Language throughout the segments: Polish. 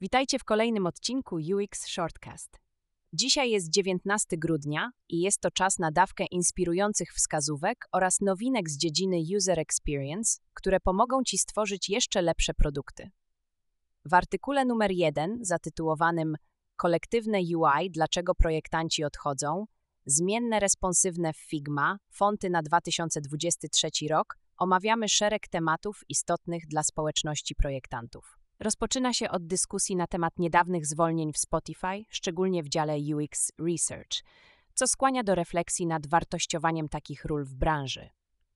Witajcie w kolejnym odcinku UX Shortcast. Dzisiaj jest 19 grudnia i jest to czas na dawkę inspirujących wskazówek oraz nowinek z dziedziny User Experience, które pomogą Ci stworzyć jeszcze lepsze produkty. W artykule numer 1 zatytułowanym Kolektywne UI, dlaczego projektanci odchodzą, zmienne responsywne w Figma, fonty na 2023 rok, omawiamy szereg tematów istotnych dla społeczności projektantów. Rozpoczyna się od dyskusji na temat niedawnych zwolnień w Spotify, szczególnie w dziale UX Research, co skłania do refleksji nad wartościowaniem takich ról w branży.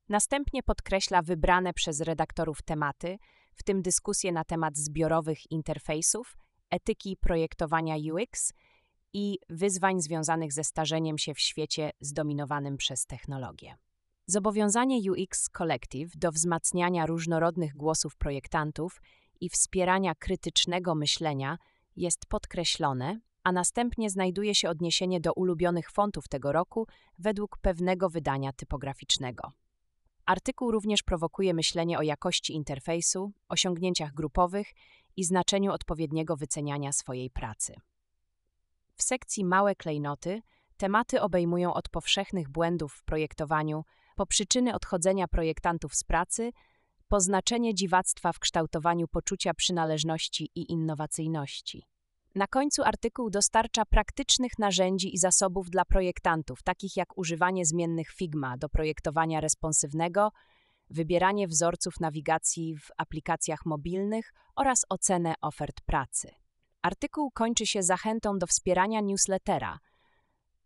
Następnie podkreśla wybrane przez redaktorów tematy, w tym dyskusje na temat zbiorowych interfejsów, etyki projektowania UX i wyzwań związanych ze starzeniem się w świecie zdominowanym przez technologię. Zobowiązanie UX Collective do wzmacniania różnorodnych głosów projektantów i wspierania krytycznego myślenia jest podkreślone, a następnie znajduje się odniesienie do ulubionych fontów tego roku według pewnego wydania typograficznego. Artykuł również prowokuje myślenie o jakości interfejsu, osiągnięciach grupowych i znaczeniu odpowiedniego wyceniania swojej pracy. W sekcji Małe klejnoty tematy obejmują od powszechnych błędów w projektowaniu po przyczyny odchodzenia projektantów z pracy, po znaczenie dziwactwa w kształtowaniu poczucia przynależności i innowacyjności. Na końcu artykuł dostarcza praktycznych narzędzi i zasobów dla projektantów, takich jak używanie zmiennych Figma do projektowania responsywnego, wybieranie wzorców nawigacji w aplikacjach mobilnych oraz ocenę ofert pracy. Artykuł kończy się zachętą do wspierania newslettera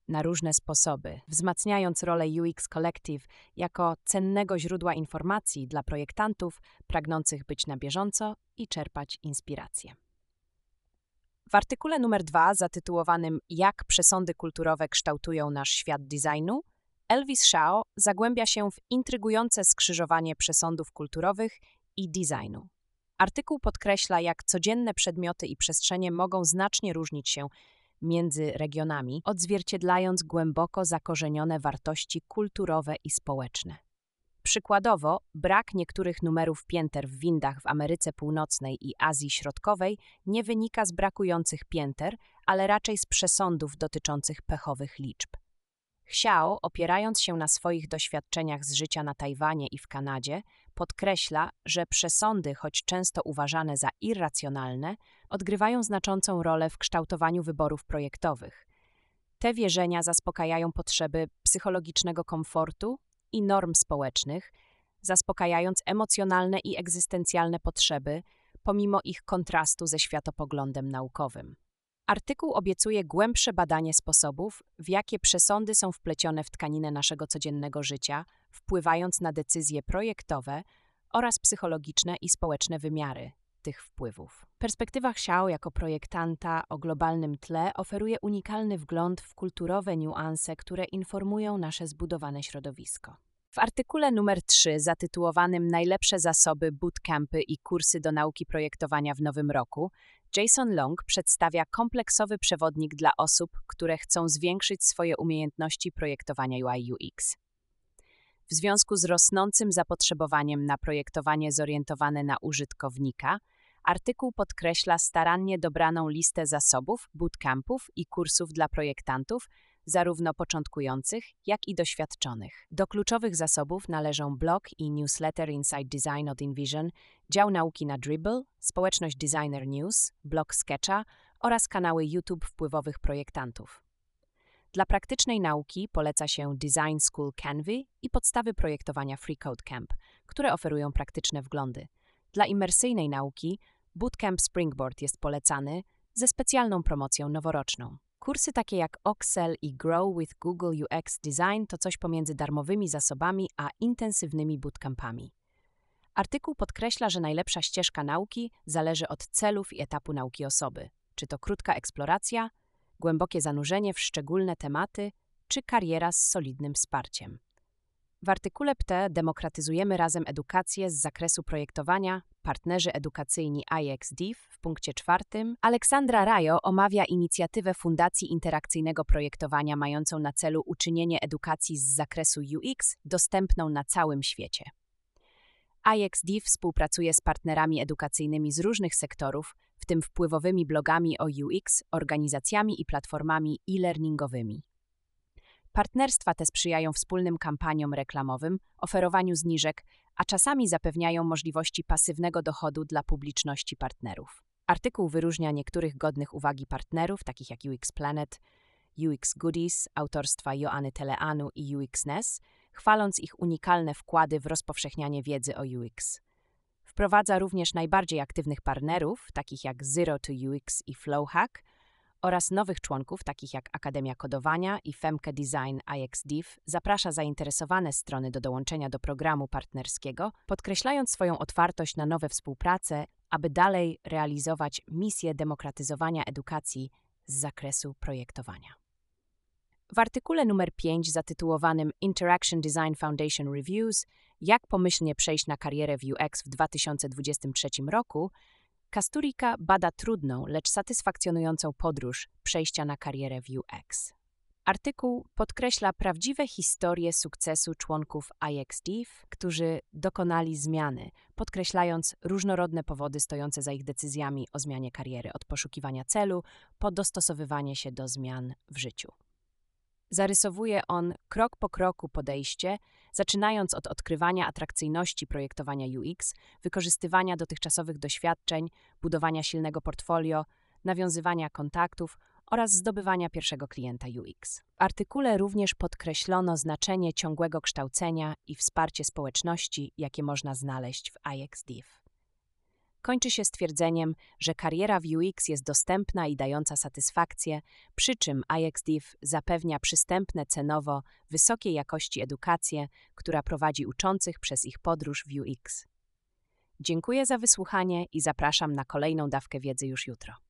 na różne sposoby, wzmacniając rolę UX Collective jako cennego źródła informacji dla projektantów pragnących być na bieżąco i czerpać inspirację. W artykule numer 2 zatytułowanym Jak przesądy kulturowe kształtują nasz świat designu, Elvis Hsiao zagłębia się w intrygujące skrzyżowanie przesądów kulturowych i designu. Artykuł podkreśla, jak codzienne przedmioty i przestrzenie mogą znacznie różnić się między regionami, odzwierciedlając głęboko zakorzenione wartości kulturowe i społeczne. Przykładowo, brak niektórych numerów pięter w windach w Ameryce Północnej i Azji Środkowej nie wynika z brakujących pięter, ale raczej z przesądów dotyczących pechowych liczb. Hsiao, opierając się na swoich doświadczeniach z życia na Tajwanie i w Kanadzie, podkreśla, że przesądy, choć często uważane za irracjonalne, odgrywają znaczącą rolę w kształtowaniu wyborów projektowych. Te wierzenia zaspokajają potrzeby psychologicznego komfortu i norm społecznych, zaspokajając emocjonalne i egzystencjalne potrzeby, pomimo ich kontrastu ze światopoglądem naukowym. Artykuł obiecuje głębsze badanie sposobów, w jakie przesądy są wplecione w tkaninę naszego codziennego życia, wpływając na decyzje projektowe oraz psychologiczne i społeczne wymiary tych wpływów. Perspektywa Hsiao jako projektanta o globalnym tle oferuje unikalny wgląd w kulturowe niuanse, które informują nasze zbudowane środowisko. W artykule numer 3 zatytułowanym Najlepsze zasoby, bootcampy i kursy do nauki projektowania w nowym roku, Jason Long przedstawia kompleksowy przewodnik dla osób, które chcą zwiększyć swoje umiejętności projektowania UI/UX. W związku z rosnącym zapotrzebowaniem na projektowanie zorientowane na użytkownika, artykuł podkreśla starannie dobraną listę zasobów, bootcampów i kursów dla projektantów, zarówno początkujących, jak i doświadczonych. Do kluczowych zasobów należą blog i newsletter Inside Design od InVision, dział nauki na Dribbble, społeczność Designer News, blog Sketcha oraz kanały YouTube wpływowych projektantów. Dla praktycznej nauki poleca się Design School Canvy i podstawy projektowania FreeCodeCamp, które oferują praktyczne wglądy. Dla imersyjnej nauki Bootcamp Springboard jest polecany ze specjalną promocją noworoczną. Kursy takie jak Oxel i Grow with Google UX Design to coś pomiędzy darmowymi zasobami a intensywnymi bootcampami. Artykuł podkreśla, że najlepsza ścieżka nauki zależy od celów i etapu nauki osoby, czy to krótka eksploracja, głębokie zanurzenie w szczególne tematy, czy kariera z solidnym wsparciem. W artykule PT demokratyzujemy razem edukację z zakresu projektowania, partnerzy edukacyjni IXDIV w punkcie 4. Aleksandra Rajo omawia inicjatywę Fundacji Interakcyjnego Projektowania mającą na celu uczynienie edukacji z zakresu UX dostępną na całym świecie. IXDIV współpracuje z partnerami edukacyjnymi z różnych sektorów, w tym wpływowymi blogami o UX, organizacjami i platformami e-learningowymi. Partnerstwa te sprzyjają wspólnym kampaniom reklamowym, oferowaniu zniżek, a czasami zapewniają możliwości pasywnego dochodu dla publiczności partnerów. Artykuł wyróżnia niektórych godnych uwagi partnerów, takich jak UX Planet, UX Goodies autorstwa Joany Teleanu i UX Ness, chwaląc ich unikalne wkłady w rozpowszechnianie wiedzy o UX. Wprowadza również najbardziej aktywnych partnerów, takich jak Zero to UX i FlowHack, oraz nowych członków, takich jak Akademia Kodowania i Femke Design IXDiv, zaprasza zainteresowane strony do dołączenia do programu partnerskiego, podkreślając swoją otwartość na nowe współprace, aby dalej realizować misję demokratyzowania edukacji z zakresu projektowania. W artykule numer 5 zatytułowanym Interaction Design Foundation Reviews Jak pomyślnie przejść na karierę w UX w 2023 roku, Kasturica bada trudną, lecz satysfakcjonującą podróż przejścia na karierę w UX. Artykuł podkreśla prawdziwe historie sukcesu członków IXDiv, którzy dokonali zmiany, podkreślając różnorodne powody stojące za ich decyzjami o zmianie kariery, od poszukiwania celu po dostosowywanie się do zmian w życiu. Zarysowuje on krok po kroku podejście, zaczynając od odkrywania atrakcyjności projektowania UX, wykorzystywania dotychczasowych doświadczeń, budowania silnego portfolio, nawiązywania kontaktów oraz zdobywania pierwszego klienta UX. W artykule również podkreślono znaczenie ciągłego kształcenia i wsparcie społeczności, jakie można znaleźć w IXDiv. Kończy się stwierdzeniem, że kariera w UX jest dostępna i dająca satysfakcję, przy czym IXDiv zapewnia przystępne cenowo wysokiej jakości edukację, która prowadzi uczących przez ich podróż w UX. Dziękuję za wysłuchanie i zapraszam na kolejną dawkę wiedzy już jutro.